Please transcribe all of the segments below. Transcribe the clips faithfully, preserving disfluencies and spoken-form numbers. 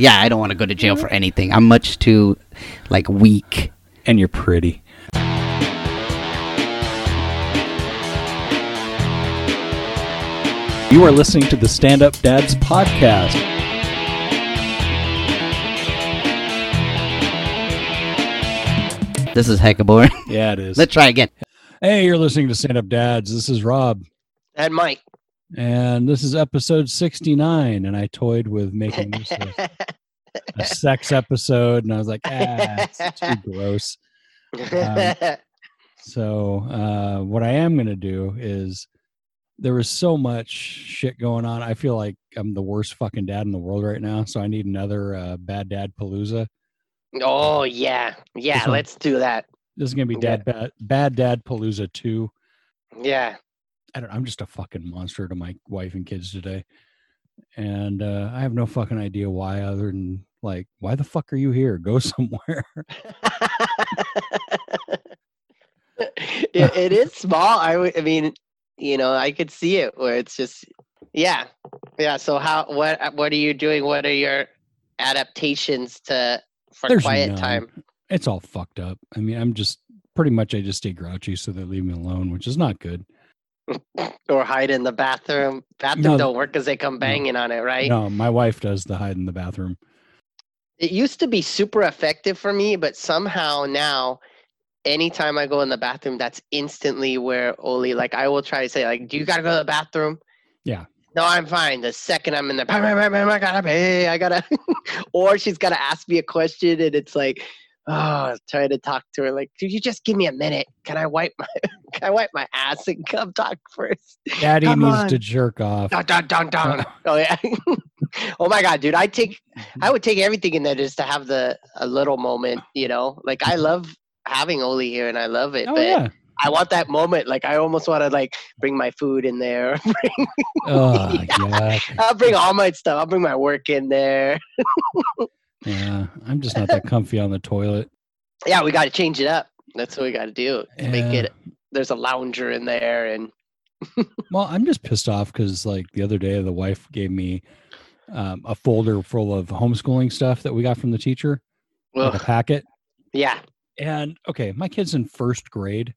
Yeah, I don't want to go to jail for anything. I'm much too, like, weak. And you're pretty. You are listening to the Stand Up Dads podcast. This is Heckaboy. Yeah, it is. Let's try again. Hey, you're listening to Stand Up Dads. This is Rob. And Mike. And this is episode sixty-nine, and I toyed with making this a, a sex episode, and I was like, ah, it's too gross. Um, so uh, what I am going to do is... There was so much shit going on. I feel like I'm the worst fucking dad in the world right now, so I need another uh, Bad Dad Palooza. Oh, yeah. Yeah, one, let's do that. This is going to be Dad yeah. bad, bad Dad Palooza two. Yeah. I don't, I'm just a fucking monster to my wife and kids today. And uh, I have no fucking idea why, other than, like, why the fuck are you here? Go somewhere. it, it is small. I, I mean... You know, I could see it where it's just, yeah. Yeah. So how, what, what are you doing? What are your adaptations to for There's quiet none. time? It's all fucked up. I mean, I'm just pretty much, I just stay grouchy so they leave me alone, which is not good. Or hide in the bathroom. Bathroom no, don't work because they come banging no, on it, right? No, my wife does the hide in the bathroom. It used to be super effective for me, but somehow now, anytime I go in the bathroom, that's instantly where Oli, like, I will try to say, like, do you got to go to the bathroom? Yeah. No, I'm fine. The second I'm in the bathroom, I gotta pay, I gotta, or she's got to ask me a question and it's like, oh, trying to talk to her. Like, dude, you just give me a minute. Can I wipe my, can I wipe my ass and come talk first? Daddy come needs on. to jerk off. Dun, dun, dun, dun. Oh, yeah. Oh my God, dude. I take, I would take everything in there just to have the, a little moment, you know, like I love having Oli here and I love it, oh, but yeah. I want that moment. Like I almost want to like bring my food in there. bring, oh, yeah. I'll bring all my stuff. I'll bring my work in there. Yeah, I'm just not that comfy on the toilet. Yeah, we got to change it up. That's what we got to do. Yeah. Make it. There's a lounger in there, and well, I'm just pissed off because like the other day, the wife gave me um, a folder full of homeschooling stuff that we got from the teacher. Well, like a packet. Yeah. And okay, my kid's in first grade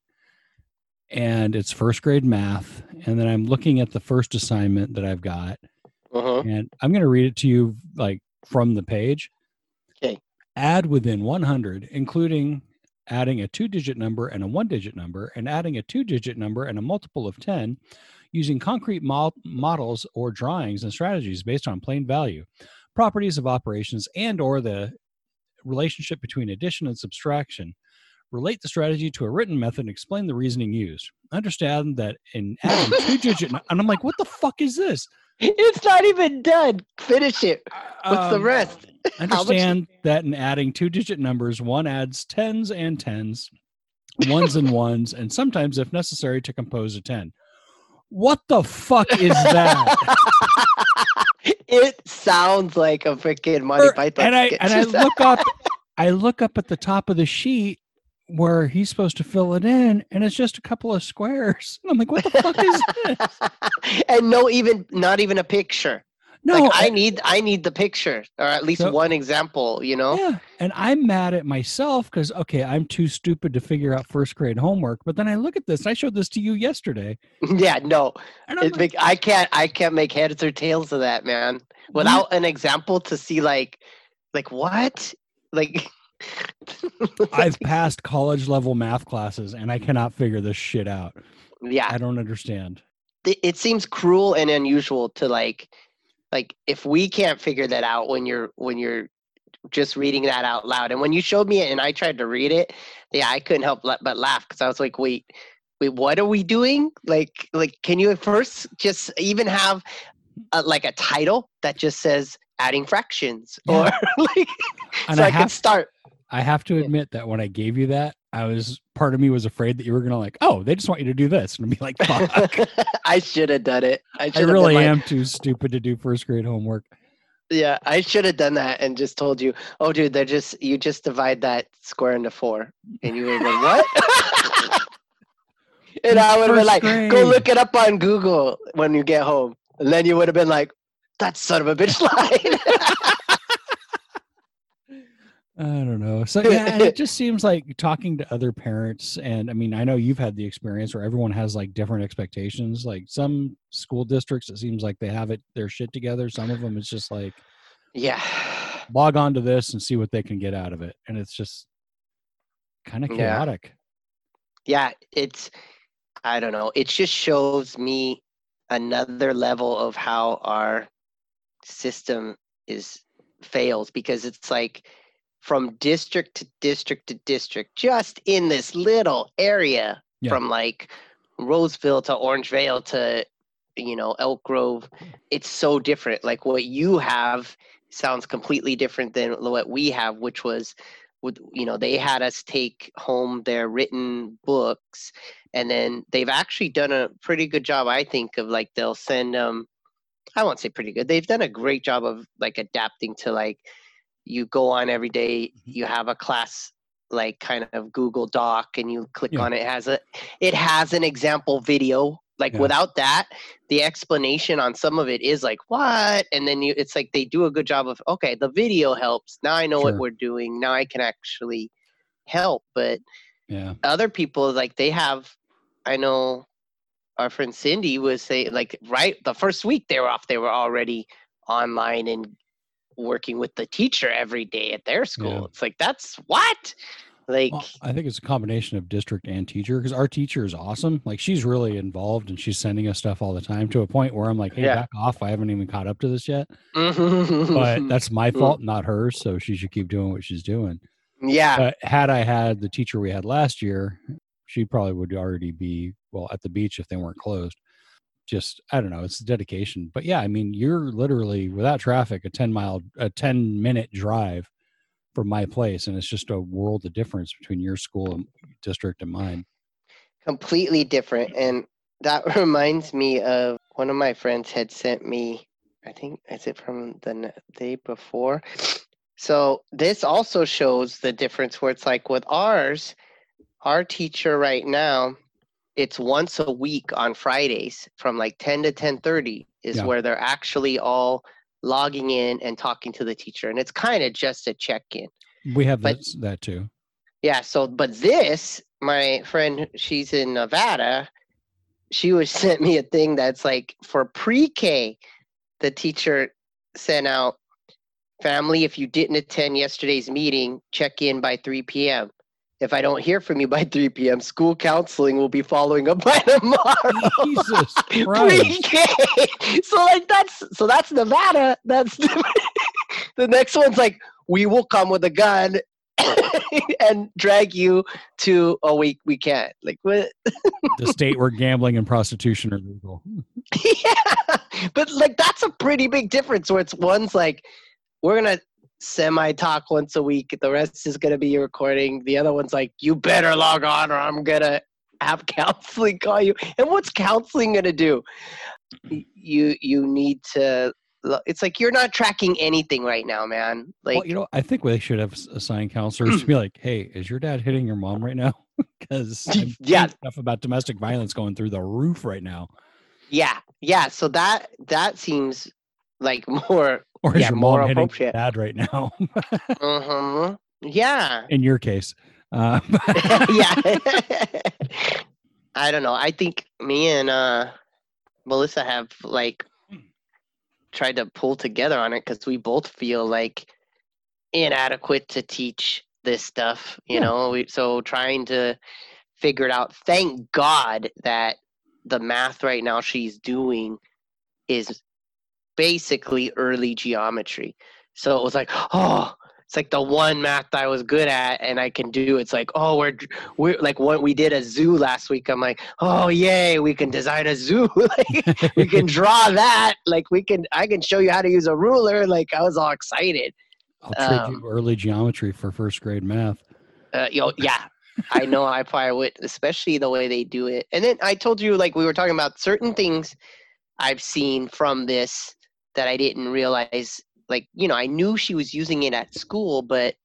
and it's first grade math. And then I'm looking at the first assignment that I've got uh-huh. and I'm going to read it to you like from the page. Okay. Add within one hundred, including adding a two digit number and a one digit number and adding a two digit number and a multiple of ten using concrete mo- models or drawings and strategies based on plain value, properties of operations and or the relationship between addition and subtraction. Relate the strategy to a written method and explain the reasoning used. Understand that in adding two digit, and I'm like, what the fuck is this? It's not even done. Finish it. What's um, the rest? Understand much- that in adding two digit numbers, one adds tens and tens, ones and ones, and sometimes, if necessary, to compose a ten. What the fuck is that? It sounds like a freaking Monty Python. And I and I look up, I look up at the top of the sheet where he's supposed to fill it in, and it's just a couple of squares. And I'm like, what the fuck is this? And no, even not even a picture. No, like, I, I need I need the picture, or at least so, one example. You know. Yeah, and I'm mad at myself because okay, I'm too stupid to figure out first grade homework. But then I look at this. I showed this to you yesterday. Yeah, no, like, make, I can't I can't make heads or tails of that, man. Without what? an example to see, like, like what, like. I've passed college level math classes, and I cannot figure this shit out. Yeah, I don't understand. It, it seems cruel and unusual to like. Like if we can't figure that out when you're when you're just reading that out loud, and when you showed me it and I tried to read it, yeah, I couldn't help but laugh because I was like, wait, wait, what are we doing? Like, like, can you at first just even have a, like a title that just says adding fractions, yeah. or like, and so I, I can start. I have to admit that when I gave you that, I was part of me was afraid that you were gonna like, oh, they just want you to do this, and be like, fuck. I should have done it. I, I really like, am too stupid to do first grade homework. Yeah, I should have done that and just told you, oh, dude, they're just you just divide that square into four, and you would have been what? And I would have been like, grade. Go look it up on Google when you get home, and then you would have been like, that son of a bitch lied. I don't know. So yeah, it just seems like talking to other parents, and I mean, I know you've had the experience where everyone has like different expectations. Like some school districts, it seems like they have it their shit together. Some of them, it's just like, yeah, log on to this and see what they can get out of it, and it's just kind of chaotic. Yeah, yeah it's I don't know. It just shows me another level of how our system is fails, because it's like, from district to district to district, just in this little area, yeah. from like Roseville to Orangevale to, you know, Elk Grove, it's so different. Like what you have sounds completely different than what we have, which was, you know, they had us take home their written books, and then they've actually done a pretty good job, I think, of like, they'll send them, um, I won't say pretty good. They've done a great job of like adapting to like, you go on every day, you have a class like kind of Google Doc, and you click yeah. on it. It has a, it has an example video. Like yeah. without that, the explanation on some of it is like, what? And then you, it's like, they do a good job of, okay, the video helps. Now I know sure. what we're doing. Now I can actually help. But yeah. other people, like they have, I know our friend Cindy was saying like, right, the first week they were off, they were already online and working with the teacher every day at their school. Yeah. It's like, that's what, like, well, I think it's a combination of district and teacher, because our teacher is awesome. Like she's really involved, and she's sending us stuff all the time, to a point where I'm like, hey, yeah. back off. I haven't even caught up to this yet, but that's my fault, not hers. So she should keep doing what she's doing. Yeah. But had I had the teacher we had last year, she probably would already be well at the beach if they weren't closed. Just, I don't know, it's dedication. But yeah, I mean, you're literally without traffic, a ten mile, a ten minute drive from my place. And it's just a world of difference between your school and district and mine. Completely different. And that reminds me of one of my friends had sent me, I think, is it from the day before? So this also shows the difference where it's like with ours, our teacher right now, it's once a week on Fridays from like ten to ten thirty is yeah. where they're actually all logging in and talking to the teacher. And it's kind of just a check-in. We have but, this, that too. Yeah. So, but this, my friend, she's in Nevada. She was sent me a thing that's like for pre-K, the teacher sent out, family, if you didn't attend yesterday's meeting, check in by three p.m. If I don't hear from you by three p.m., school counseling will be following up by tomorrow. Jesus Christ. So like that's so that's Nevada. That's the next one's like, we will come with a gun and drag you to a week. We can't. Like what? The state where gambling and prostitution are legal. Yeah, but like that's a pretty big difference. Where it's one's like, we're gonna semi-talk once a week, the rest is going to be your recording, the other one's like, you better log on or I'm gonna have counseling call you. And what's counseling gonna do? You you need to, it's like you're not tracking anything right now, man. Like, well, you know, I think they should have assigned counselors to be like, hey, is your dad hitting your mom right now? Because yeah, stuff about domestic violence going through the roof right now. Yeah yeah so that that seems like more Or is yeah, your mom hitting your dad right now? Uh-huh. Yeah. In your case. Uh, yeah. I don't know. I think me and uh, Melissa have like tried to pull together on it because we both feel like inadequate to teach this stuff, you yeah. know? We, so trying to figure it out. Thank God that the math right now she's doing is basically early geometry. So it was like, oh, it's like the one math I was good at and I can do. It's like, oh, we're we're like what we did a zoo last week. I'm like, oh yay, we can design a zoo. Like, we can draw that. Like we can, I can show you how to use a ruler. Like I was all excited. I'll trade um, you early geometry for first grade math. Uh, yo, yeah, I know. I probably would, especially the way they do it. And then I told you, like we were talking about certain things I've seen from this that I didn't realize, like, you know, I knew she was using it at school, but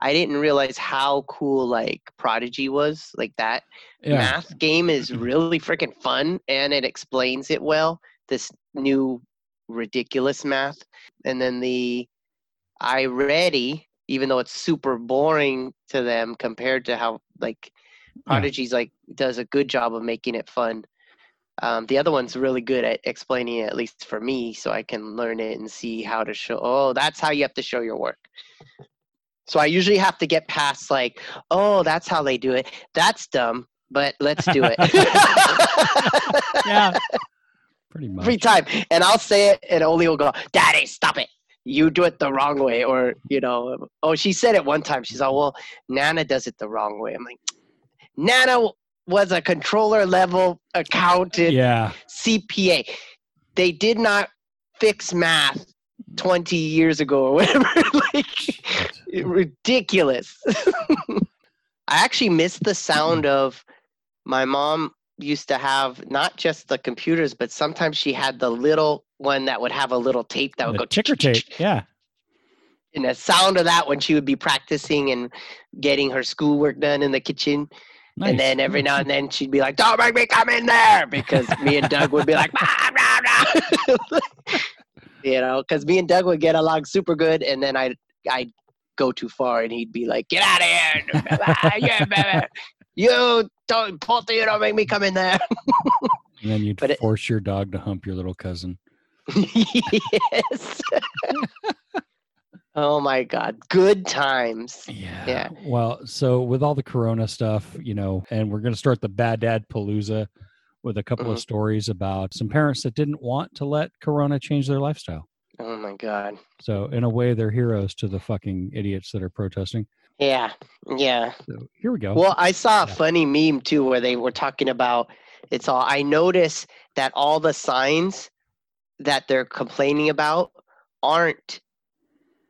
I didn't realize how cool, like, Prodigy was. Like, that yeah. math game is really freaking fun, and it explains it well, this new ridiculous math. And then the iReady even though it's super boring to them compared to how, like, Prodigy's like does a good job of making it fun. Um, the other one's really good at explaining it, at least for me, so I can learn it and see how to show, oh, that's how you have to show your work. So I usually have to get past like, oh, that's how they do it. That's dumb, but let's do it. Yeah, pretty much. Every time. And I'll say it and Oli will go, Daddy, stop it. You do it the wrong way. Or, you know, oh, she said it one time. She's like, well, Nana does it the wrong way. I'm like, Nana was a controller level accountant, yeah. C P A. They did not fix math twenty years ago or whatever. Like, ridiculous. I actually miss the sound of my mom used to have not just the computers, but sometimes she had the little one that would have a little tape that would go ticker tape. Yeah. And the sound of that when she would be practicing and getting her schoolwork done in the kitchen. Nice. And then every now and then she'd be like, don't make me come in there, because me and Doug would be like, bah, bah, bah. You know, because me and Doug would get along super good. And then I'd, I'd go too far and he'd be like, get out of here. You don't, Polter, you don't make me come in there. And then you'd but force it, your dog to hump your little cousin. Yes. Oh my God. Good times. Yeah. Yeah. Well, so with all the Corona stuff, you know, and we're going to start the Bad Dad Palooza with a couple mm-hmm. of stories about some parents that didn't want to let Corona change their lifestyle. Oh my God. So in a way, they're heroes to the fucking idiots that are protesting. Yeah. Yeah. So here we go. Well, I saw a yeah. funny meme too, where they were talking about, it's all, I noticed that all the signs that they're complaining about aren't,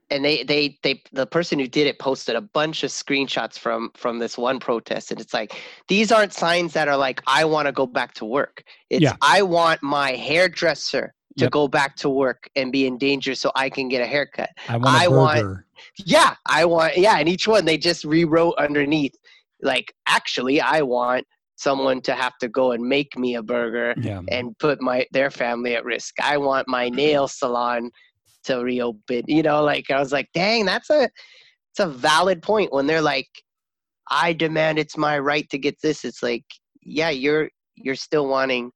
and they, they, they, the person who did it posted a bunch of screenshots from, from this one protest. And it's like, these aren't signs that are like, I want to go back to work. It's, yeah. I want my hairdresser to yep. go back to work and be in danger so I can get a haircut. I want, I want yeah, I want, yeah. And each one, they just rewrote underneath, like, actually, I want someone to have to go and make me a burger yeah. and put my, their family at risk. I want my nail salon to reopen, you know, like, I was like, dang, that's a, it's a valid point when they're like, I demand it's my right to get this. It's like, yeah, you're, you're still wanting,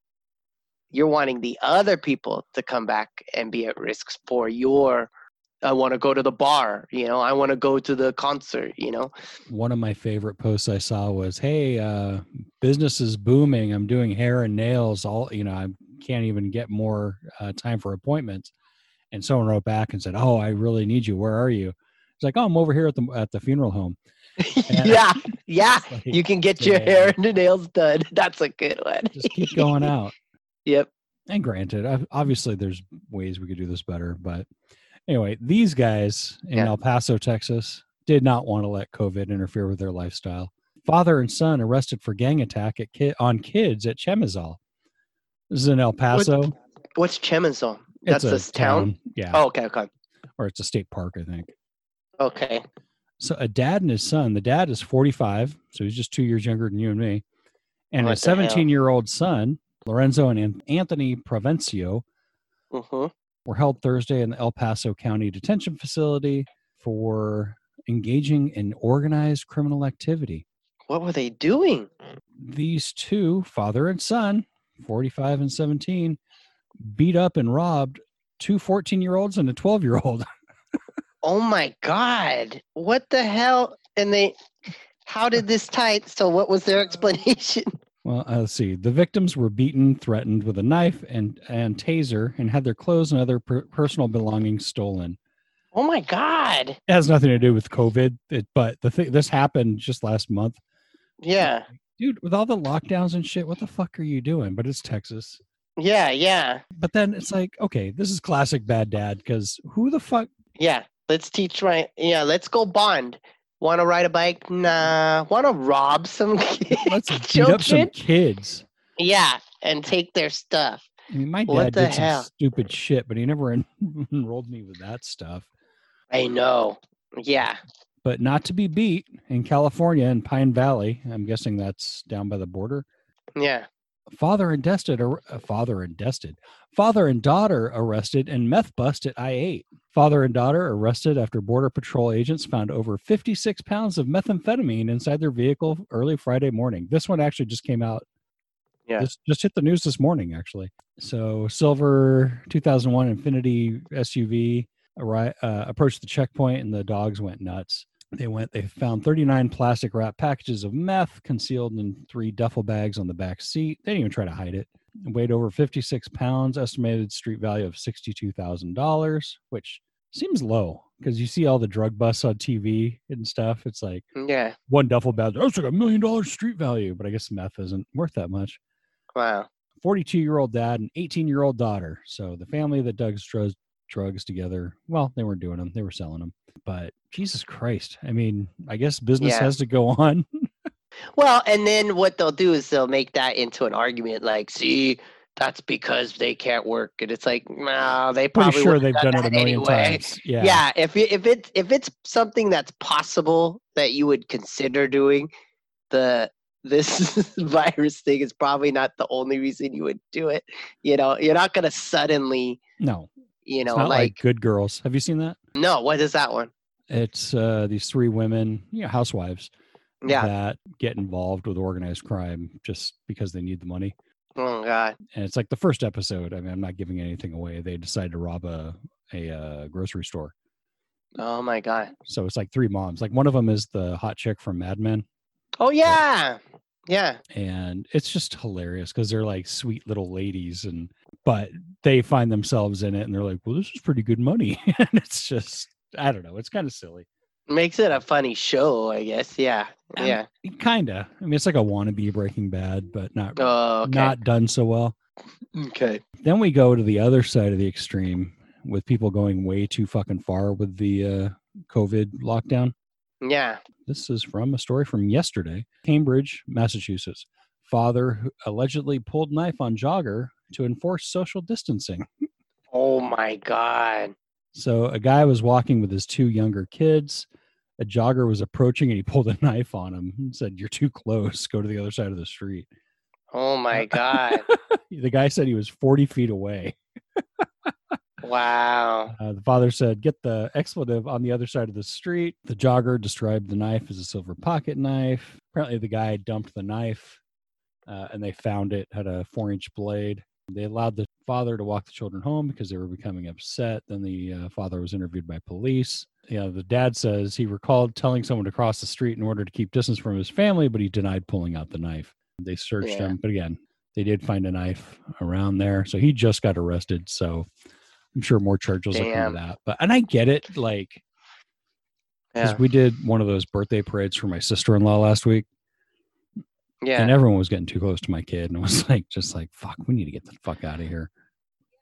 you're wanting the other people to come back and be at risk for your, I want to go to the bar, you know, I want to go to the concert, you know. One of my favorite posts I saw was, hey, uh, business is booming. I'm doing hair and nails all, you know, I can't even get more uh, time for appointments. And someone wrote back and said, oh, I really need you. Where are you? It's like, oh, I'm over here at the at the funeral home. yeah, yeah. Like, you can get your hair and nails done. That's a good one. Just keep going out. Yep. And granted, I've, obviously there's ways we could do this better. But anyway, these guys in yeah. El Paso, Texas, did not want to let COVID interfere with their lifestyle. Father and son arrested for gang attack at ki- on kids at Chemizal. This is in El Paso. What, what's Chemizal? That's a this town? town? Yeah. Oh, okay, okay. Or it's a state park, I think. Okay. So a dad and his son, the dad is forty-five, so he's just two years younger than you and me, and what a seventeen-year-old son, Lorenzo and Anthony Provencio, uh-huh. were held Thursday in the El Paso County Detention Facility for engaging in organized criminal activity. What were they doing? These two, father and son, forty-five and seventeen, beat up and robbed two fourteen-year-olds and a twelve-year-old. Oh, my God. What the hell? And they, how did this tie? So what was their explanation? Well, uh, let's see. The victims were beaten, threatened with a knife and, and taser, and had their clothes and other per- personal belongings stolen. Oh, my God. It has nothing to do with COVID, it, but the thing, this happened just last month. Yeah. Dude, with all the lockdowns and shit, what the fuck are you doing? But it's Texas. Yeah, yeah. But then it's like, okay, this is classic bad dad, because who the fuck? Yeah, let's teach my, yeah, let's go bond. Want to ride a bike? Nah. Want to rob some kids? Let's beat children? Up some kids. Yeah, and take their stuff. I mean, my dad what the did some hell? Stupid shit, but he never en- enrolled me with that stuff. I know. Yeah. But not to be beat in California in Pine Valley. I'm guessing that's down by the border. Yeah. Father and dested, uh, father and dested, father and daughter arrested and meth bust at I eight. Father and daughter arrested after Border Patrol agents found over fifty-six pounds of methamphetamine inside their vehicle early Friday morning. This one actually just came out. Yeah, just, just hit the news this morning, actually. So silver two thousand one Infiniti S U V arri- uh, approached the checkpoint and the dogs went nuts. They went, they found thirty-nine plastic wrap packages of meth concealed in three duffel bags on the back seat. They didn't even try to hide it. It weighed over fifty-six pounds, estimated street value of sixty-two thousand dollars, which seems low because you see all the drug busts on T V and stuff. It's like, yeah, one duffel bag, that's like a million dollars street value, but I guess meth isn't worth that much. Wow. forty-two-year-old dad and eighteen-year-old daughter. So the family that does drugs, drugs together, well, they weren't doing them, they were selling them. But Jesus Christ, I mean, I guess business yeah. has to go on. Well, and then what they'll do is they'll make that into an argument, like, see, that's because they can't work. And it's like, no, nah, they probably Pretty sure they've done, done it a million anyway. times. Yeah, yeah. If if it's if it's something that's possible that you would consider doing, the this virus thing is probably not the only reason you would do it. You know, you're not gonna suddenly no. You know, it's not like, like Good Girls. Have you seen that? No. What is that one? It's uh, these three women, you know, housewives, yeah, that get involved with organized crime just because they need the money. Oh God! And it's like the first episode. I mean, I'm not giving anything away. They decide to rob a a uh, grocery store. Oh my God! So it's like three moms. Like one of them is the hot chick from Mad Men. Oh yeah, but, yeah. And it's just hilarious because they're like sweet little ladies and. But they find themselves in it and they're like, well, this is pretty good money. And it's just, I don't know. It's kind of silly. Makes it a funny show, I guess. Yeah. Um, yeah. Kind of. I mean, it's like a wannabe Breaking Bad, but not, oh, okay. not done so well. Okay. Then we go to the other side of the extreme with people going way too fucking far with the uh, COVID lockdown. Yeah. This is from a story from yesterday. Cambridge, Massachusetts. Father allegedly pulled knife on jogger to enforce social distancing. Oh my God. So a guy was walking with his two younger kids. A jogger was approaching and he pulled a knife on him and said, you're too close. Go to the other side of the street. Oh my God. The guy said he was forty feet away. Wow. Uh, the father said, get the expletive on the other side of the street. The jogger described the knife as a silver pocket knife. Apparently the guy dumped the knife uh, and they found it had a four inch blade. They allowed the father to walk the children home because they were becoming upset. Then the uh, father was interviewed by police. You know, the dad says he recalled telling someone to cross the street in order to keep distance from his family, but he denied pulling out the knife. They searched yeah. him. But again, they did find a knife around there. So he just got arrested. So I'm sure more charges will come to that. But, and I get it. Like, because yeah. we did one of those birthday parades for my sister-in-law last week. Yeah. And everyone was getting too close to my kid. And I was like, just like, fuck, we need to get the fuck out of here.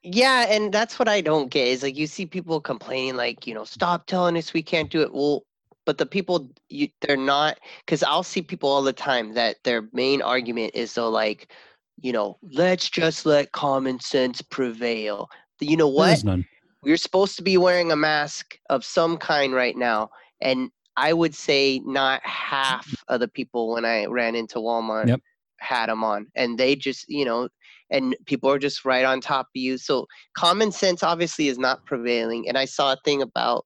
Yeah. And that's what I don't get is like, you see people complaining, like, you know, stop telling us we can't do it. Well, but the people, you, they're not, because I'll see people all the time that their main argument is so like, you know, let's just let common sense prevail. You know what? You're supposed to be wearing a mask of some kind right now. And I would say not half of the people when I ran into Walmart yep. had them on, and they just, you know, and people are just right on top of you. So common sense obviously is not prevailing. And I saw a thing about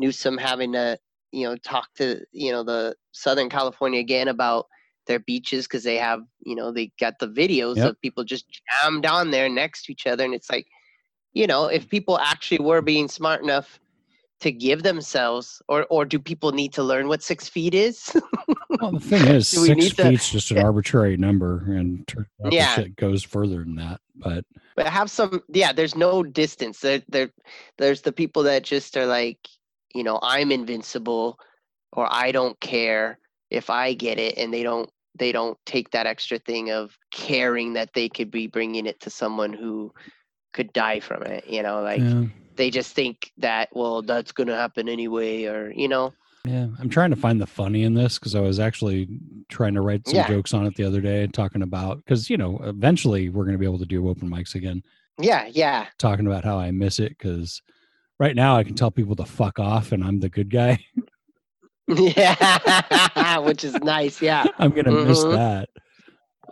Newsom having to, you know, talk to, you know, the Southern California again about their beaches. Cause they have, you know, they got the videos yep. of people just jammed on there next to each other. And it's like, you know, if people actually were being smart enough to give themselves, or or do people need to learn what six feet is? Well, the thing is, six feet's just an yeah. arbitrary number, and yeah, it goes further than that. But but have some, yeah. There's no distance. There there there's the people that just are like, you know, I'm invincible, or I don't care if I get it, and they don't they don't take that extra thing of caring that they could be bringing it to someone who could die from it. You know, like. Yeah. They just think that, well, that's going to happen anyway, or, you know. Yeah, I'm trying to find the funny in this because I was actually trying to write some yeah. jokes on it the other day and talking about, because, you know, eventually we're going to be able to do open mics again. Yeah, yeah. Talking about how I miss it because right now I can tell people to fuck off and I'm the good guy. Yeah, which is nice, yeah. I'm going to mm-hmm. miss that.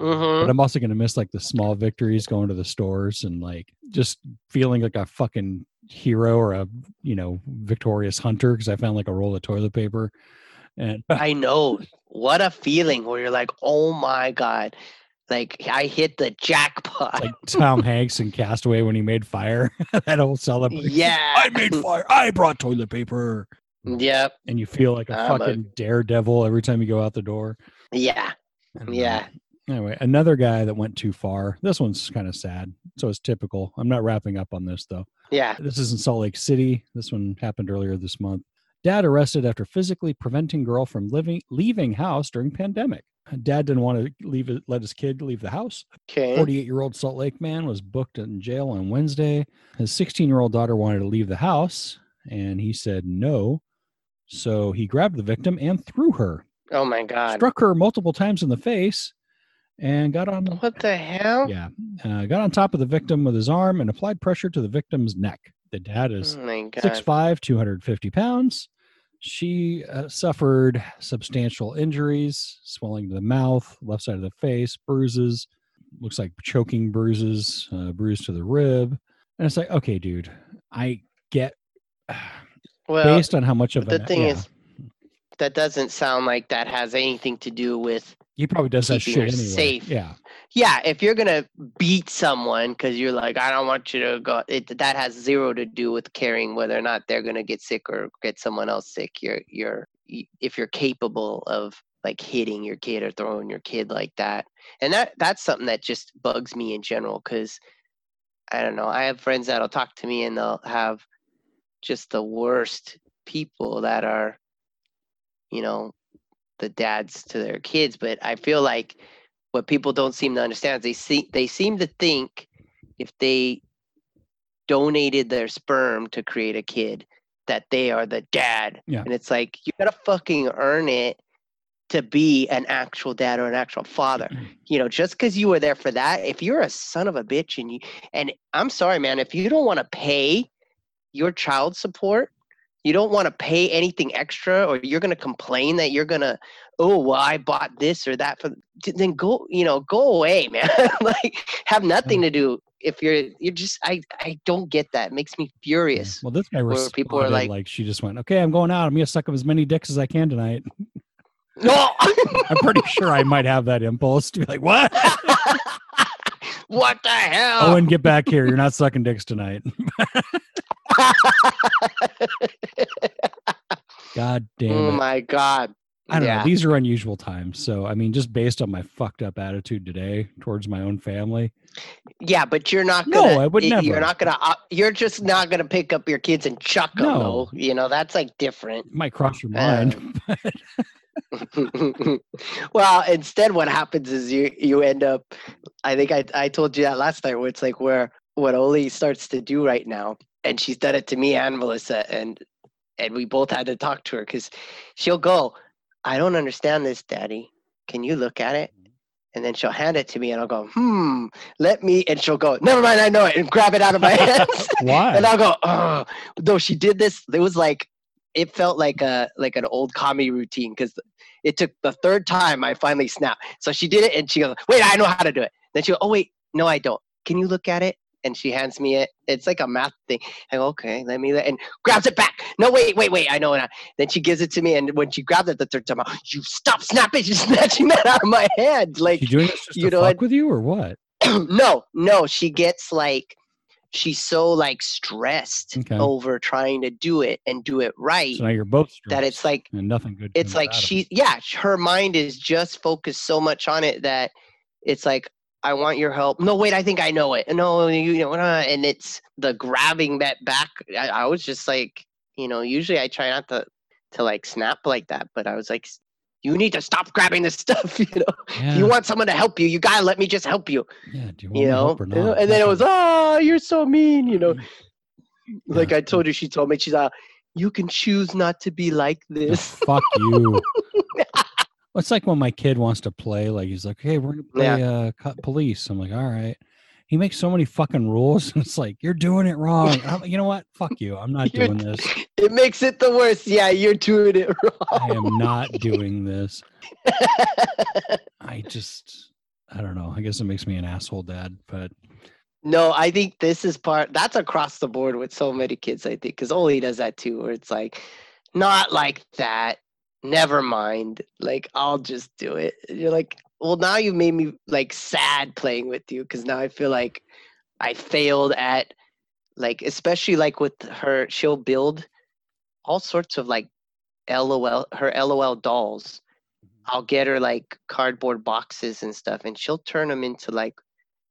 Mm-hmm. But I'm also going to miss like the small victories, going to the stores and like just feeling like a fucking hero or a, you know, victorious hunter because I found like a roll of toilet paper. And I know, what a feeling where you're like, oh my God, like I hit the jackpot. Like Tom Hanks in Castaway when he made fire. That whole celebration. Yeah. I made fire. I brought toilet paper. Yep. And you feel like a I'm fucking a... daredevil every time you go out the door. Yeah. Yeah. Anyway, another guy that went too far. This one's kind of sad. So it's typical. I'm not wrapping up on this though. Yeah. This is in Salt Lake City. This one happened earlier this month. Dad arrested after physically preventing girl from living, leaving house during pandemic. Dad didn't want to leave it, let his kid leave the house. Okay. forty-eight-year-old Salt Lake man was booked in jail on Wednesday. His sixteen-year-old daughter wanted to leave the house, and he said no. So he grabbed the victim and threw her. Oh, my God. Struck her multiple times in the face and got on... What the hell? Yeah. Uh, got on top of the victim with his arm and applied pressure to the victim's neck. The dad is oh six foot five, two hundred fifty pounds. She uh, suffered substantial injuries, swelling to the mouth, left side of the face, bruises, looks like choking bruises, uh, bruise to the rib. And it's like, okay, dude, I get, well, based on how much of the an, thing yeah. is, that doesn't sound like that has anything to do with. He probably does that shit anyway. Safe. Yeah. Yeah. If you're going to beat someone because you're like, I don't want you to go, it, that has zero to do with caring whether or not they're going to get sick or get someone else sick. You're, you're, if you're capable of like hitting your kid or throwing your kid like that. And that, that's something that just bugs me in general because I don't know. I have friends that'll talk to me and they'll have just the worst people that are, you know, the dads to their kids, but I feel like what people don't seem to understand is they see they seem to think if they donated their sperm to create a kid that they are the dad. Yeah. And it's like you gotta fucking earn it to be an actual dad or an actual father. You know, just because you were there for that, if you're a son of a bitch and you and I'm sorry, man, if you don't want to pay your child support, you don't want to pay anything extra, or you're going to complain that you're going to, oh, well, I bought this or that. For then go, you know, go away, man. Like, have nothing to do if you're, you're just, I, I don't get that. It makes me furious. Well, this guy where people are like, like, she just went, okay, I'm going out. I'm going to suck up as many dicks as I can tonight. No, I'm pretty sure I might have that impulse to be like, what? What the hell? Oh, and get back here. You're not sucking dicks tonight. God damn it. Oh my God. I don't yeah. know. These are unusual times. So, I mean, just based on my fucked up attitude today towards my own family. Yeah, but you're not going to. No, I would never. You're not going to. You're just not going to pick up your kids and chuck them. No. Though. You know, that's like different. It might cross your mind. Uh, but... Well, instead, what happens is you, you end up. I think I, I told you that last night where it's like where what Oli starts to do right now. And she's done it to me and Melissa, and and we both had to talk to her because she'll go, I don't understand this, Daddy. Can you look at it? And then she'll hand it to me, and I'll go, hmm, let me. And she'll go, never mind, I know it, and grab it out of my hands. Why? And I'll go, oh. No, she did this. It was like, it felt like a like an old comedy routine because it took the third time I finally snapped. So she did it, and she goes, wait, I know how to do it. Then she goes, oh, wait, no, I don't. Can you look at it? And she hands me it. It's like a math thing. I go, okay, let me, let, and grabs it back. No, wait, wait, wait. I know it. Then she gives it to me. And when she grabbed it the third time, I, you stop snapping. She's snatching that out of my hand. Like, she doing this just you to know, fuck with you or what? no, no. She gets like, she's so like stressed okay. over trying to do it and do it right. So now you're both stressed. That it's like, and nothing good. It's like she, yeah, her mind is just focused so much on it that it's like, I want your help. No, wait, I think I know it. No, you know, and it's the grabbing that back. I, I was just like, you know, usually I try not to, to like snap like that, but I was like, you need to stop grabbing this stuff. You know, yeah. You want someone to help you. You got to let me just help you. Yeah, do you want you know? Help or not? And then it was, oh, you're so mean. You know, yeah. Like I told you, she told me, she's like, you can choose not to be like this. Oh, fuck you. It's like when my kid wants to play, like he's like, hey, we're going to play yeah. uh, police. I'm like, all right. He makes so many fucking rules. And it's like, you're doing it wrong. I'm, you know what? Fuck you. I'm not you're, doing this. It makes it the worst. Yeah, you're doing it wrong. I am not doing this. I just, I don't know. I guess it makes me an asshole dad, but. No, I think this is part, that's across the board with so many kids, I think, because Oli does that too, where it's like, not like that. Never mind. Like, I'll just do it. And you're like, well, now you made me like sad playing with you, because now I feel like I failed at, like, especially like with her, she'll build all sorts of like L O L, her L O L dolls. I'll get her like cardboard boxes and stuff, and she'll turn them into like,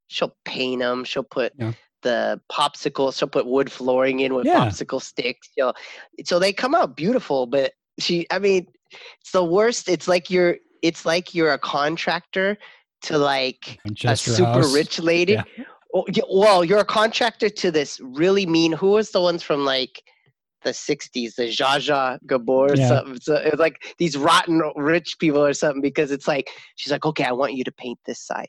she'll paint them. She'll put yeah. the popsicle. She'll put wood flooring in with yeah. popsicle sticks. You know, so they come out beautiful. But she, I mean, it's the worst. It's like you're, it's like you're a contractor to like Manchester a super House. Rich lady. Yeah. Well, you're a contractor to this really mean. Who was the ones from like the sixties, the Zsa Zsa Gabor or yeah. something. So it was like these rotten rich people or something, because it's like, she's like, okay, I want you to paint this side.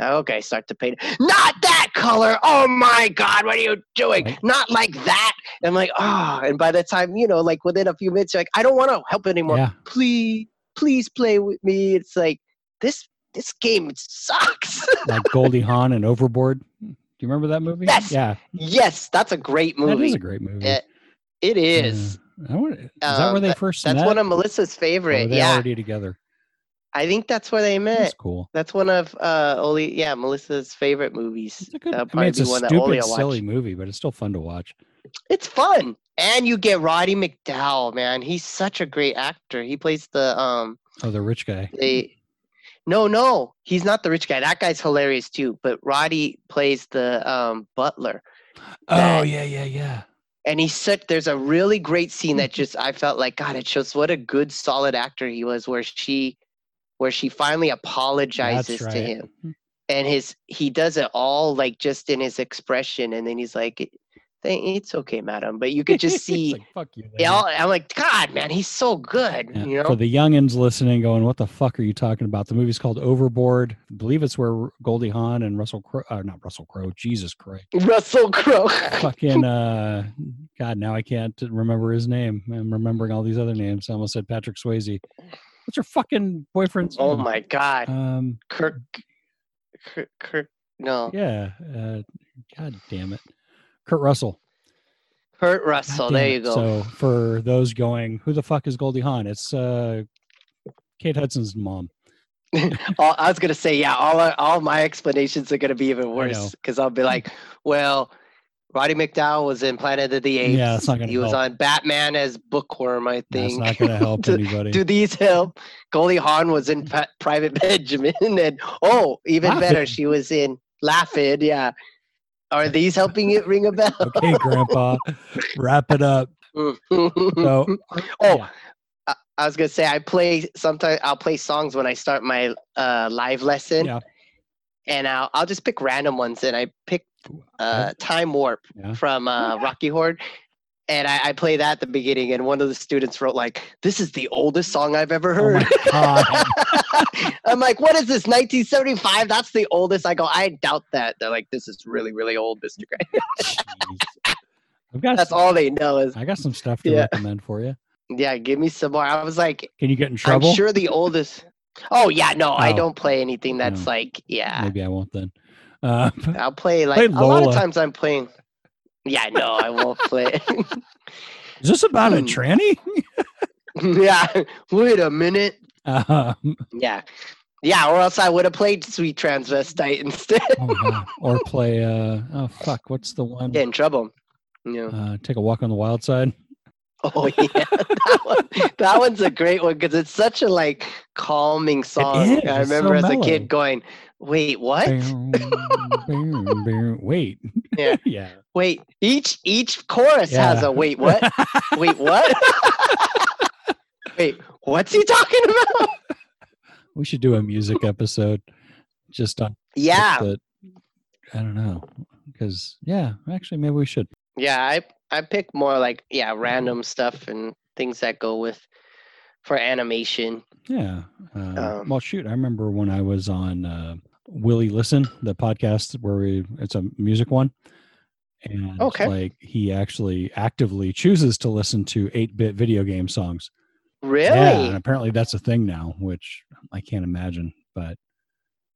Okay, start to paint. Not that color. Oh my God, what are you doing? Right. Not like that. And I'm like, oh, and by the time, you know, like within a few minutes, you're like, I don't want to help anymore. Yeah. Please, please play with me. It's like, this, this game sucks. Like Goldie Hawn and Overboard. Do you remember that movie? Yes. Yeah. Yes. That's a great movie. That is a great movie. It, It is. Uh, is that um, where they first that's met? That's one of Melissa's favorite. Or they yeah. already together. I think that's where they met. That's cool. That's one of uh, Oli. Yeah, Melissa's favorite movies. It's a good, I mean, it's a stupid, silly movie, but it's still fun to watch. It's fun, and you get Roddy McDowell. Man, he's such a great actor. He plays the um. Oh, the rich guy. The, no, no, he's not the rich guy. That guy's hilarious too. But Roddy plays the um butler. That, oh yeah, yeah, yeah. And he's such, there's a really great scene that just, I felt like, God, it shows what a good, solid actor he was, where she, where she finally apologizes right. to him. And his, he does it all like just in his expression. And then he's like, it's okay, madam. But you could just see, like, fuck you, all, I'm like, God, man, he's so good. Yeah. You know? For the youngins listening going, what the fuck are you talking about? The movie's called Overboard. I believe it's where Goldie Hawn and Russell Crowe, uh, not Russell Crowe, Jesus Christ. Russell Crowe. Fucking, uh, God, now I can't remember his name. I'm remembering all these other names. I almost said Patrick Swayze. What's your fucking boyfriend's oh name? Oh my God. Um, Kirk, Kirk, Kirk, no. Yeah. Uh, God damn it. Kurt Russell. Kurt Russell. There you go. So for those going, who the fuck is Goldie Hawn? It's uh, Kate Hudson's mom. all, I was going to say, yeah, all, all my explanations are going to be even worse, because I'll be like, well, Roddy McDowell was in Planet of the Apes. Yeah, that's not going to He help. Was on Batman as Bookworm, I think. That's not going to help do, anybody. Do these help? Goldie Hawn was in pa- Private Benjamin. And oh, even Laugh-In. Better, she was in Laugh-In. Yeah. Are these helping you ring a bell? Okay, Grandpa, wrap it up. So, oh, yeah. I, I was gonna say I play sometimes. I'll play songs when I start my uh, live lesson, yeah. and I'll I'll just pick random ones. And I picked uh, "Time Warp" yeah. from uh, yeah. Rocky Horror, and I, I play that at the beginning. And one of the students wrote like, "This is the oldest song I've ever heard." Oh my God. I'm like, what is this, nineteen seventy-five? That's the oldest. I go, I doubt that. They're like, this is really, really old, Mister Gray. I've got That's some, all they know is. I got some stuff to yeah. recommend for you. Yeah, give me some more. I was like, can you get in trouble? I'm sure the oldest. Oh, yeah, no, oh. I don't play anything that's no. like, yeah. Maybe I won't then. Uh, I'll play like, play a lot of times I'm playing. Yeah, no, I won't play. Is this about mm. a tranny? Yeah, wait a minute. Um, yeah, yeah, or else I would have played "Sweet Transvestite" instead. Oh, or play, uh, oh fuck, what's the one? Get in trouble. Yeah. Uh, Take a Walk on the Wild Side. Oh yeah, that one. That one's a great one, because it's such a like calming song. It is. I remember it's so as mellow. A kid going, "Wait, what?" Bam, bam, bam. Wait. Yeah. Yeah. Wait. Each each chorus yeah. has a "Wait, what?" Wait, what? Wait, what's he talking about? We should do a music episode just on. Yeah. But I don't know. Because, yeah, actually, maybe we should. Yeah, I, I pick more like, yeah, random stuff and things that go with for animation. Yeah. Uh, um, well, shoot, I remember when I was on uh, Willy Listen, the podcast where we, it's a music one. And okay. like he actually actively chooses to listen to eight-bit video game songs. Really? Yeah, and apparently that's a thing now, which I can't imagine, but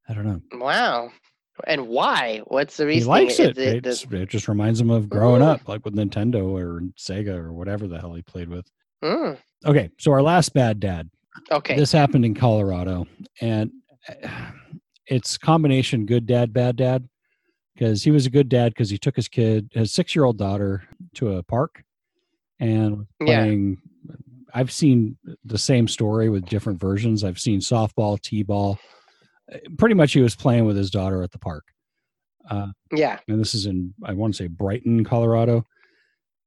I don't know. Wow. And why? What's the reason? He likes it. It, it, does... it just reminds him of growing mm. up, like with Nintendo or Sega or whatever the hell he played with. Mm. Okay. So our last bad dad. Okay. This happened in Colorado. And it's combination good dad, bad dad. Because he was a good dad because he took his kid, his six-year-old daughter, to a park. And playing, yeah. I've seen the same story with different versions. I've seen softball, t-ball. Pretty much he was playing with his daughter at the park. Uh, yeah. And this is in, I want to say, Brighton, Colorado.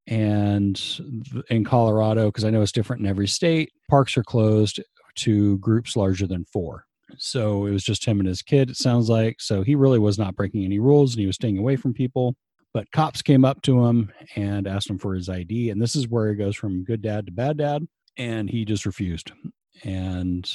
And in Colorado, because I know it's different in every state, parks are closed to groups larger than four. So it was just him and his kid, it sounds like. So he really was not breaking any rules and he was staying away from people. But cops came up to him and asked him for his I D. And this is where he goes from good dad to bad dad. And he just refused. And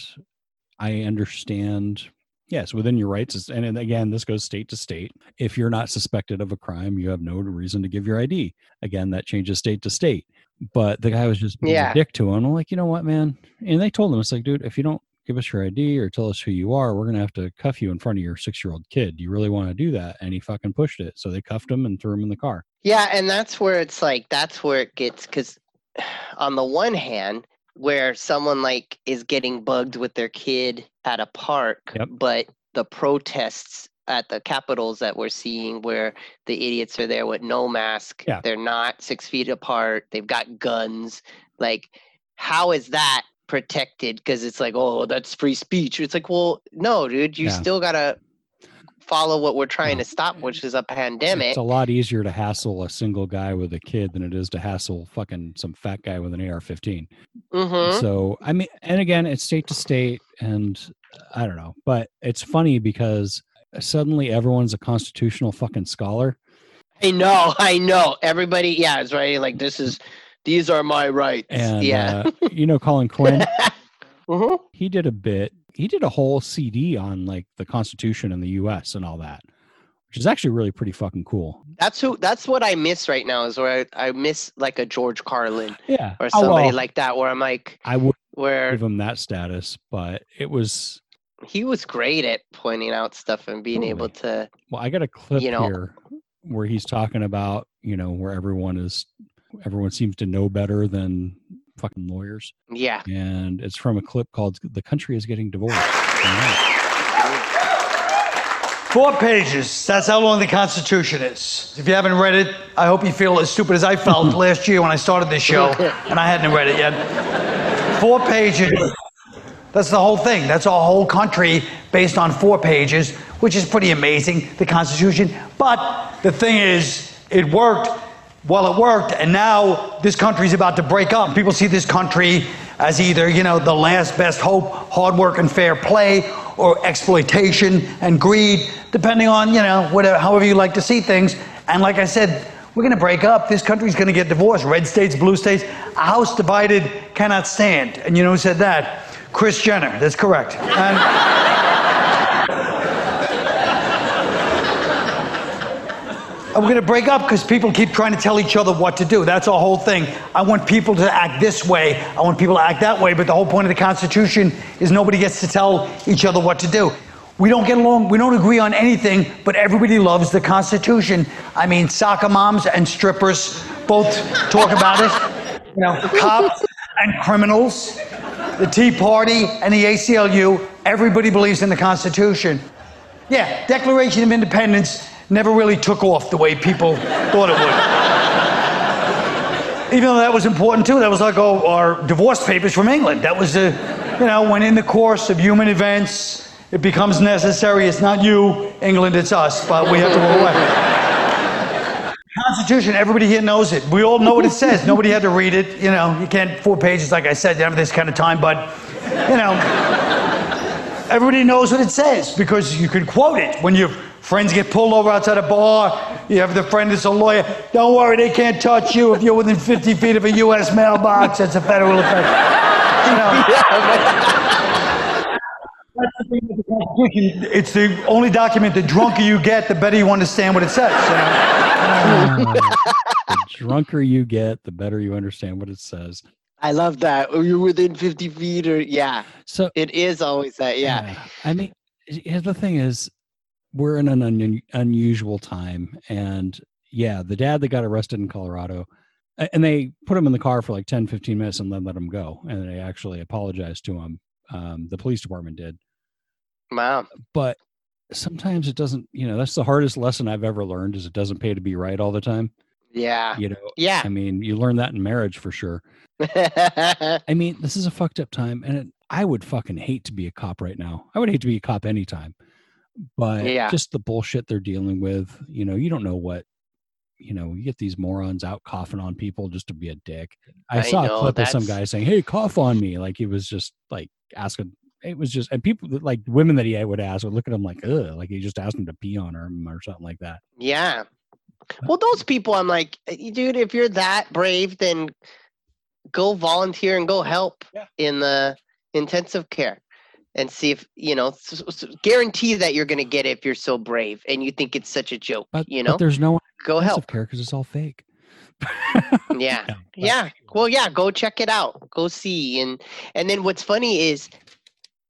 I understand, yes, within your rights. And again, this goes state to state. If you're not suspected of a crime, you have no reason to give your I D. Again, that changes state to state. But the guy was just being yeah. a dick to him. I'm like, you know what, man? And they told him, it's like, dude, if you don't give us your I D or tell us who you are, we're going to have to cuff you in front of your six-year-old kid. Do you really want to do that? And he fucking pushed it. So they cuffed him and threw him in the car. Yeah. And that's where it's like, that's where it gets, because on the one hand, where someone like is getting bugged with their kid at a park, yep. but the protests at the capitals that we're seeing where the idiots are there with no mask, yeah. they're not six feet apart. They've got guns. Like, how is that protected? Because it's like, oh, that's free speech. It's like, well, no, dude, you yeah. still gotta follow what we're trying yeah. to stop, which is a pandemic. It's a lot easier to hassle a single guy with a kid than it is to hassle fucking some fat guy with an A R fifteen. Mm-hmm. So I mean, and again, it's state to state, and I don't know, but it's funny because suddenly everyone's a constitutional fucking scholar. I know, I know. Everybody, yeah, it's right. Like, this is. These are my rights. And, yeah. uh, you know, Colin Quinn, uh-huh. he did a bit, he did a whole C D on like the Constitution in the U S and all that, which is actually really pretty fucking cool. That's who, that's what I miss right now is where I, I miss like a George Carlin yeah. or somebody oh, well, like that, where I'm like, I would where, give him that status, but it was. He was great at pointing out stuff and being really. able to. Well, I got a clip you know, here where he's talking about, you know, where everyone is. Everyone seems to know better than fucking lawyers. Yeah. And it's from a clip called The Country is Getting Divorced. Four pages. That's how long the Constitution is. If you haven't read it, I hope you feel as stupid as I felt last year when I started this show and I hadn't read it yet. Four pages. That's the whole thing. That's our whole country based on four pages, which is pretty amazing, the Constitution. But the thing is, it worked. Well, it worked, and now this country's about to break up. People see this country as either, you know, the last best hope, hard work and fair play, or exploitation and greed, depending on, you know, whatever, however you like to see things. And like I said, we're going to break up. This country's going to get divorced. Red states, blue states. A house divided cannot stand. And you know who said that? Kris Jenner. That's correct. And... we're going to break up because people keep trying to tell each other what to do. That's our whole thing. I want people to act this way. I want people to act that way. But the whole point of the Constitution is nobody gets to tell each other what to do. We don't get along. We don't agree on anything, but everybody loves the Constitution. I mean, soccer moms and strippers both talk about it. You know, cops and criminals, the Tea Party and the A C L U. Everybody believes in the Constitution. Yeah, Declaration of Independence never really took off the way people thought it would. Even though that was important too, that was like oh, our divorce papers from England. That was the, you know, when in the course of human events, it becomes necessary. It's not you, England, it's us, but we have to roll away. Constitution, everybody here knows it. We all know what it says. Nobody had to read it. You know, you can't, four pages, like I said, you have this kind of time, but, you know, everybody knows what it says because you can quote it when you've, friends get pulled over outside a bar. You have the friend that's a lawyer. Don't worry, they can't touch you if you're within fifty feet of a U S mailbox. That's a federal offense. You know. That's the thing with the Constitution. It's the only document. The drunker you get, the better you understand what it says. You know? The drunker you get, the better you understand what it says. I love that. You're within fifty feet, or yeah. So it is always that. Yeah. yeah. I mean. the thing is, we're in an un- unusual time. And yeah, the dad that got arrested in Colorado, and they put him in the car for like ten, fifteen minutes and then let him go. And they actually apologized to him. Um, the police department did. Wow. But sometimes it doesn't, you know, that's the hardest lesson I've ever learned, is it doesn't pay to be right all the time. Yeah. You know, yeah. I mean, you learn that in marriage for sure. I mean, this is a fucked up time. And it, I would fucking hate to be a cop right now. I would hate to be a cop anytime. But yeah. just the bullshit they're dealing with, you know, you don't know what, you know, you get these morons out coughing on people just to be a dick. I, I saw know, a clip that's... of some guy saying, "Hey, cough on me." Like he was just like asking, it was just, and people like women that he would ask would look at him like, ugh, like he just asked him to pee on him or something like that. Yeah. Well, those people, I'm like, dude, if you're that brave, then go volunteer and go help yeah. in the intensive care and see if, you know, so, so guarantee that you're going to get it if you're so brave and you think it's such a joke, but, you know, but there's no go help care because it's all fake. yeah. Yeah. yeah. Well, yeah. Go check it out. Go see. And, and then what's funny is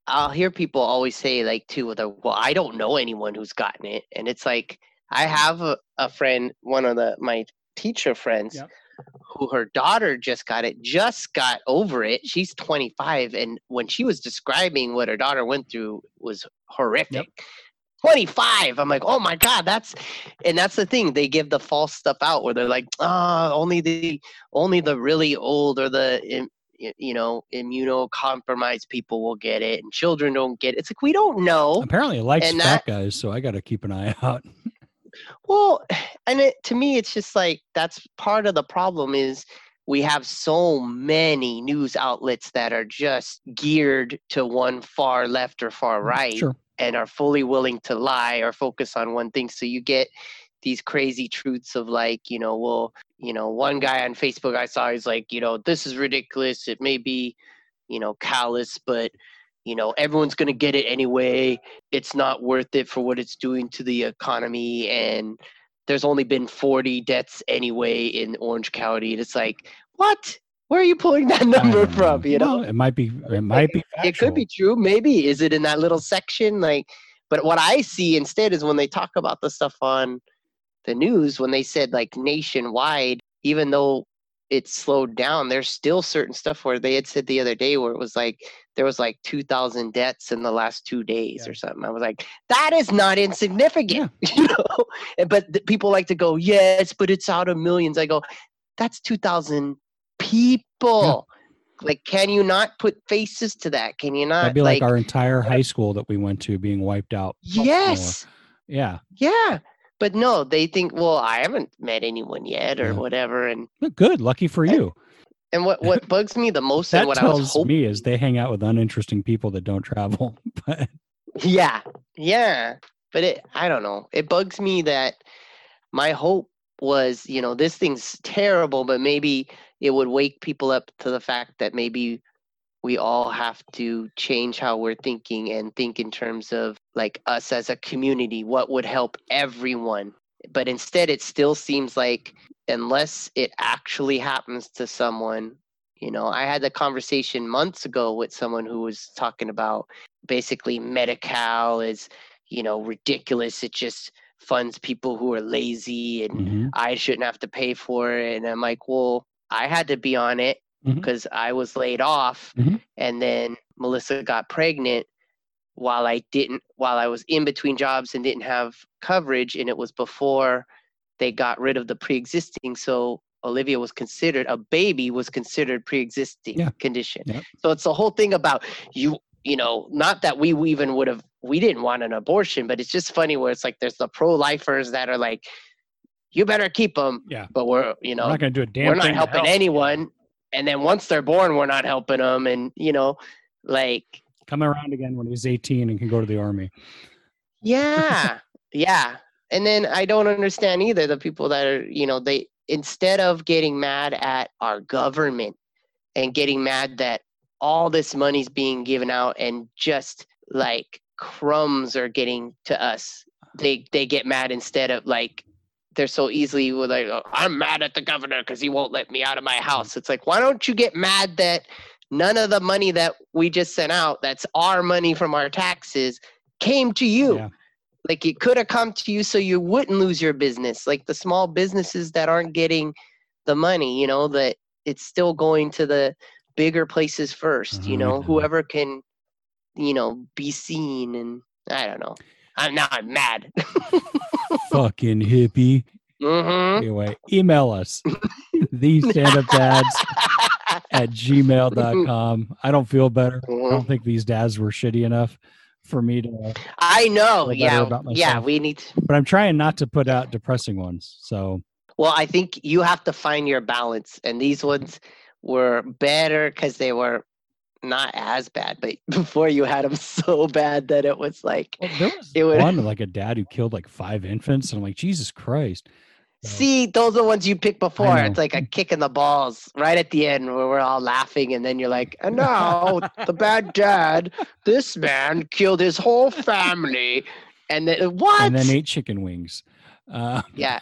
I'll hear people always say like, too, well, I don't know anyone who's gotten it. And it's like, I have a, a friend, one of the my teacher friends, yeah. who her daughter just got it, just got over it. She's twenty-five, and when she was describing what her daughter went through was horrific. Yep. twenty-five. I'm like, oh my God, that's, and that's the thing. They give the false stuff out where they're like, ah, oh, only the only the really old or the you know immunocompromised people will get it, and children don't get it. It's like, we don't know. Apparently, it likes and fat that, guys, so I got to keep an eye out. Well, and it, to me, it's just like, that's part of the problem is we have so many news outlets that are just geared to one far left or far right sure. and are fully willing to lie or focus on one thing. So you get these crazy truths of like, you know, well, you know, one guy on Facebook I saw, he's like, you know, this is ridiculous. It may be, you know, callous, but you know, everyone's going to get it anyway. It's not worth it for what it's doing to the economy. And there's only been forty deaths anyway in Orange County. And it's like, what? Where are you pulling that number from? You know, well, it might be, it might be, factual. It could be true. Maybe. Is it in that little section? Like, but what I see instead is when they talk about the stuff on the news, when they said like nationwide, even though it slowed down, there's still certain stuff where they had said the other day where it was like, there was like two thousand deaths in the last two days yeah. or something. I was like, that is not insignificant. Yeah. You know? But the, people like to go, yes, but it's out of millions. I go, that's two thousand people. Yeah. Like, can you not put faces to that? Can you not? That'd be like, like our entire high school that we went to being wiped out. Yes. More. Yeah. Yeah. But no, they think, well, I haven't met anyone yet or yeah. whatever. And good. Lucky for you. And what, what bugs me the most that and what tells I was hoping me is they hang out with uninteresting people that don't travel. But yeah. Yeah. But it, I don't know. It bugs me that my hope was, you know, this thing's terrible, but maybe it would wake people up to the fact that maybe we all have to change how we're thinking and think in terms of like us as a community, what would help everyone. But instead, it still seems like unless it actually happens to someone, you know, I had the conversation months ago with someone who was talking about basically Medi-Cal is, you know, ridiculous. It just funds people who are lazy and mm-hmm. I shouldn't have to pay for it. And I'm like, well, I had to be on it. Because mm-hmm. I was laid off mm-hmm. and then Melissa got pregnant while I didn't, while I was in between jobs and didn't have coverage. And it was before they got rid of the pre-existing. So Olivia was considered, a baby was considered pre-existing yeah. condition. Yeah. So it's the whole thing about you, you know, not that we even would have, we didn't want an abortion, but it's just funny where it's like, there's the pro-lifers that are like, you better keep them. Yeah. But we're, you know, we're not going to do a damn we're not thing helping help. anyone. Yeah. And then once they're born, we're not helping them. And, you know, like. Come around again when he's eighteen and can go to the army. Yeah. yeah. And then I don't understand either the people that are, you know, they instead of getting mad at our government and getting mad that all this money's being given out and just like crumbs are getting to us, they they get mad instead of like. They're so easily like, oh, I'm mad at the governor because he won't let me out of my house. It's like, why don't you get mad that none of the money that we just sent out, that's our money from our taxes, came to you. Yeah. Like it could have come to you so you wouldn't lose your business. Like the small businesses that aren't getting the money, you know, that it's still going to the bigger places first, mm-hmm. you know, whoever can, you know, be seen. And I don't know. I'm now I'm mad. Fucking hippie. Mm-hmm. Anyway, email us. These stand-up dads at gmail dot com. I don't feel better. Mm-hmm. I don't think these dads were shitty enough for me to uh, I know. Yeah. Yeah, we need to. But I'm trying not to put out depressing ones. So well, I think you have to find your balance. And these ones were better because they were not as bad, but before you had them so bad that it was like well, there was it would one like a dad who killed like five infants, and I'm like, Jesus Christ. See, those are the ones you picked before. It's like a kick in the balls right at the end where we're all laughing. And then you're like, oh, no, the bad dad, this man killed his whole family. And then what? And then ate chicken wings. Uh, yeah.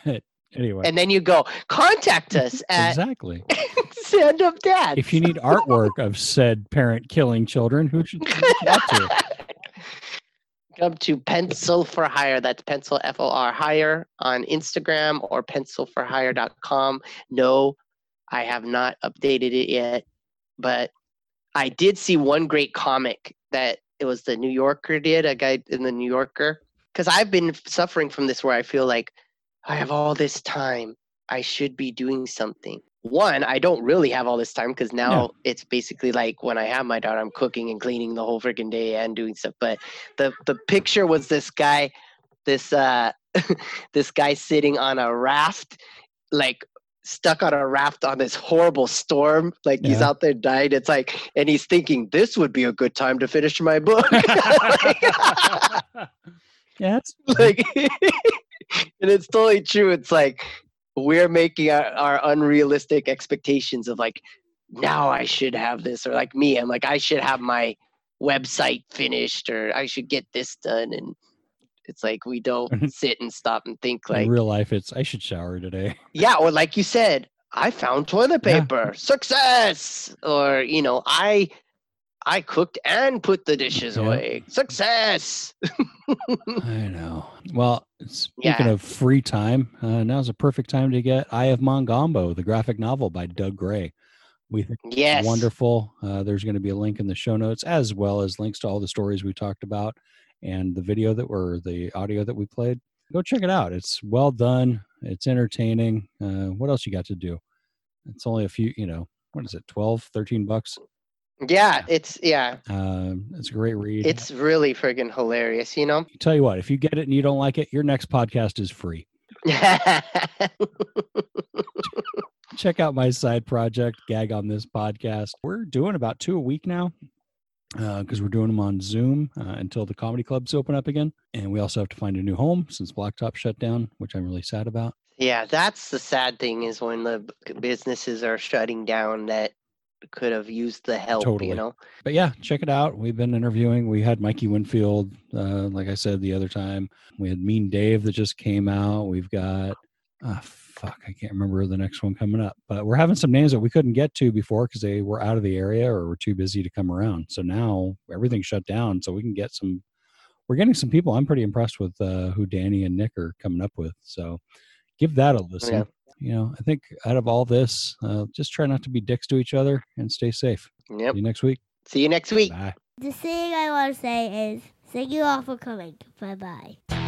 Anyway. And then you go, contact us at exactly. Stand Up Dads. If you need artwork of said parent killing children, who should you talk to? Come to Pencil for Hire. That's Pencil F O R Hire on Instagram or pencil for hire dot com. No, I have not updated it yet, but I did see one great comic that it was the New Yorker did, a guy in the New Yorker. Because I've been suffering from this where I feel like I have all this time. I should be doing something. One, I don't really have all this time because now no. It's basically like when I have my daughter, I'm cooking and cleaning the whole freaking day and doing stuff. But the, the picture was this guy, this uh, this guy sitting on a raft, like stuck on a raft on this horrible storm. Like yeah. He's out there dying. It's like, and he's thinking this would be a good time to finish my book. like, yeah, that's like, and it's totally true. It's like. We're making our, our unrealistic expectations of like, now I should have this, or like me, I'm like, I should have my website finished, or I should get this done. And it's like, we don't sit and stop and think like in real life. It's I should shower today. Yeah. Or like you said, I found toilet paper, yeah. Success. Or, you know, I, I cooked and put the dishes yeah. away. Success. I know. Well, speaking yeah. of free time, uh, now's a perfect time to get Eye of Mongombo, the graphic novel by Doug Gray. We think yes. it's wonderful. Uh, there's going to be a link in the show notes, as well as links to all the stories we talked about and the video that were the audio that we played. Go check it out. It's well done. It's entertaining. Uh, what else you got to do? It's only a few, you know, what is it? twelve, thirteen bucks. Yeah, it's, yeah. Um, it's a great read. It's really friggin' hilarious, you know? Tell you what, if you get it and you don't like it, your next podcast is free. Check out my side project, Gag on This Podcast. We're doing about two a week now because uh, we're doing them on Zoom uh, until the comedy clubs open up again. And we also have to find a new home since Blacktop shut down, which I'm really sad about. Yeah, that's the sad thing is when the businesses are shutting down that could have used the help, totally. You know? But yeah, check it out. We've been interviewing. We had Mikey Winfield, uh, like I said the other time. We had Mean Dave that just came out. We've got, oh, fuck, I can't remember the next one coming up. But we're having some names that we couldn't get to before because they were out of the area or were too busy to come around. So now everything's shut down. So we can get some, we're getting some people I'm pretty impressed with uh, who Danny and Nick are coming up with. So give that a listen. Yeah. You know, I think out of all this, uh, just try not to be dicks to each other and stay safe. Yep. See you next week. See you next week. Bye. The thing I want to say is thank you all for coming. Bye-bye.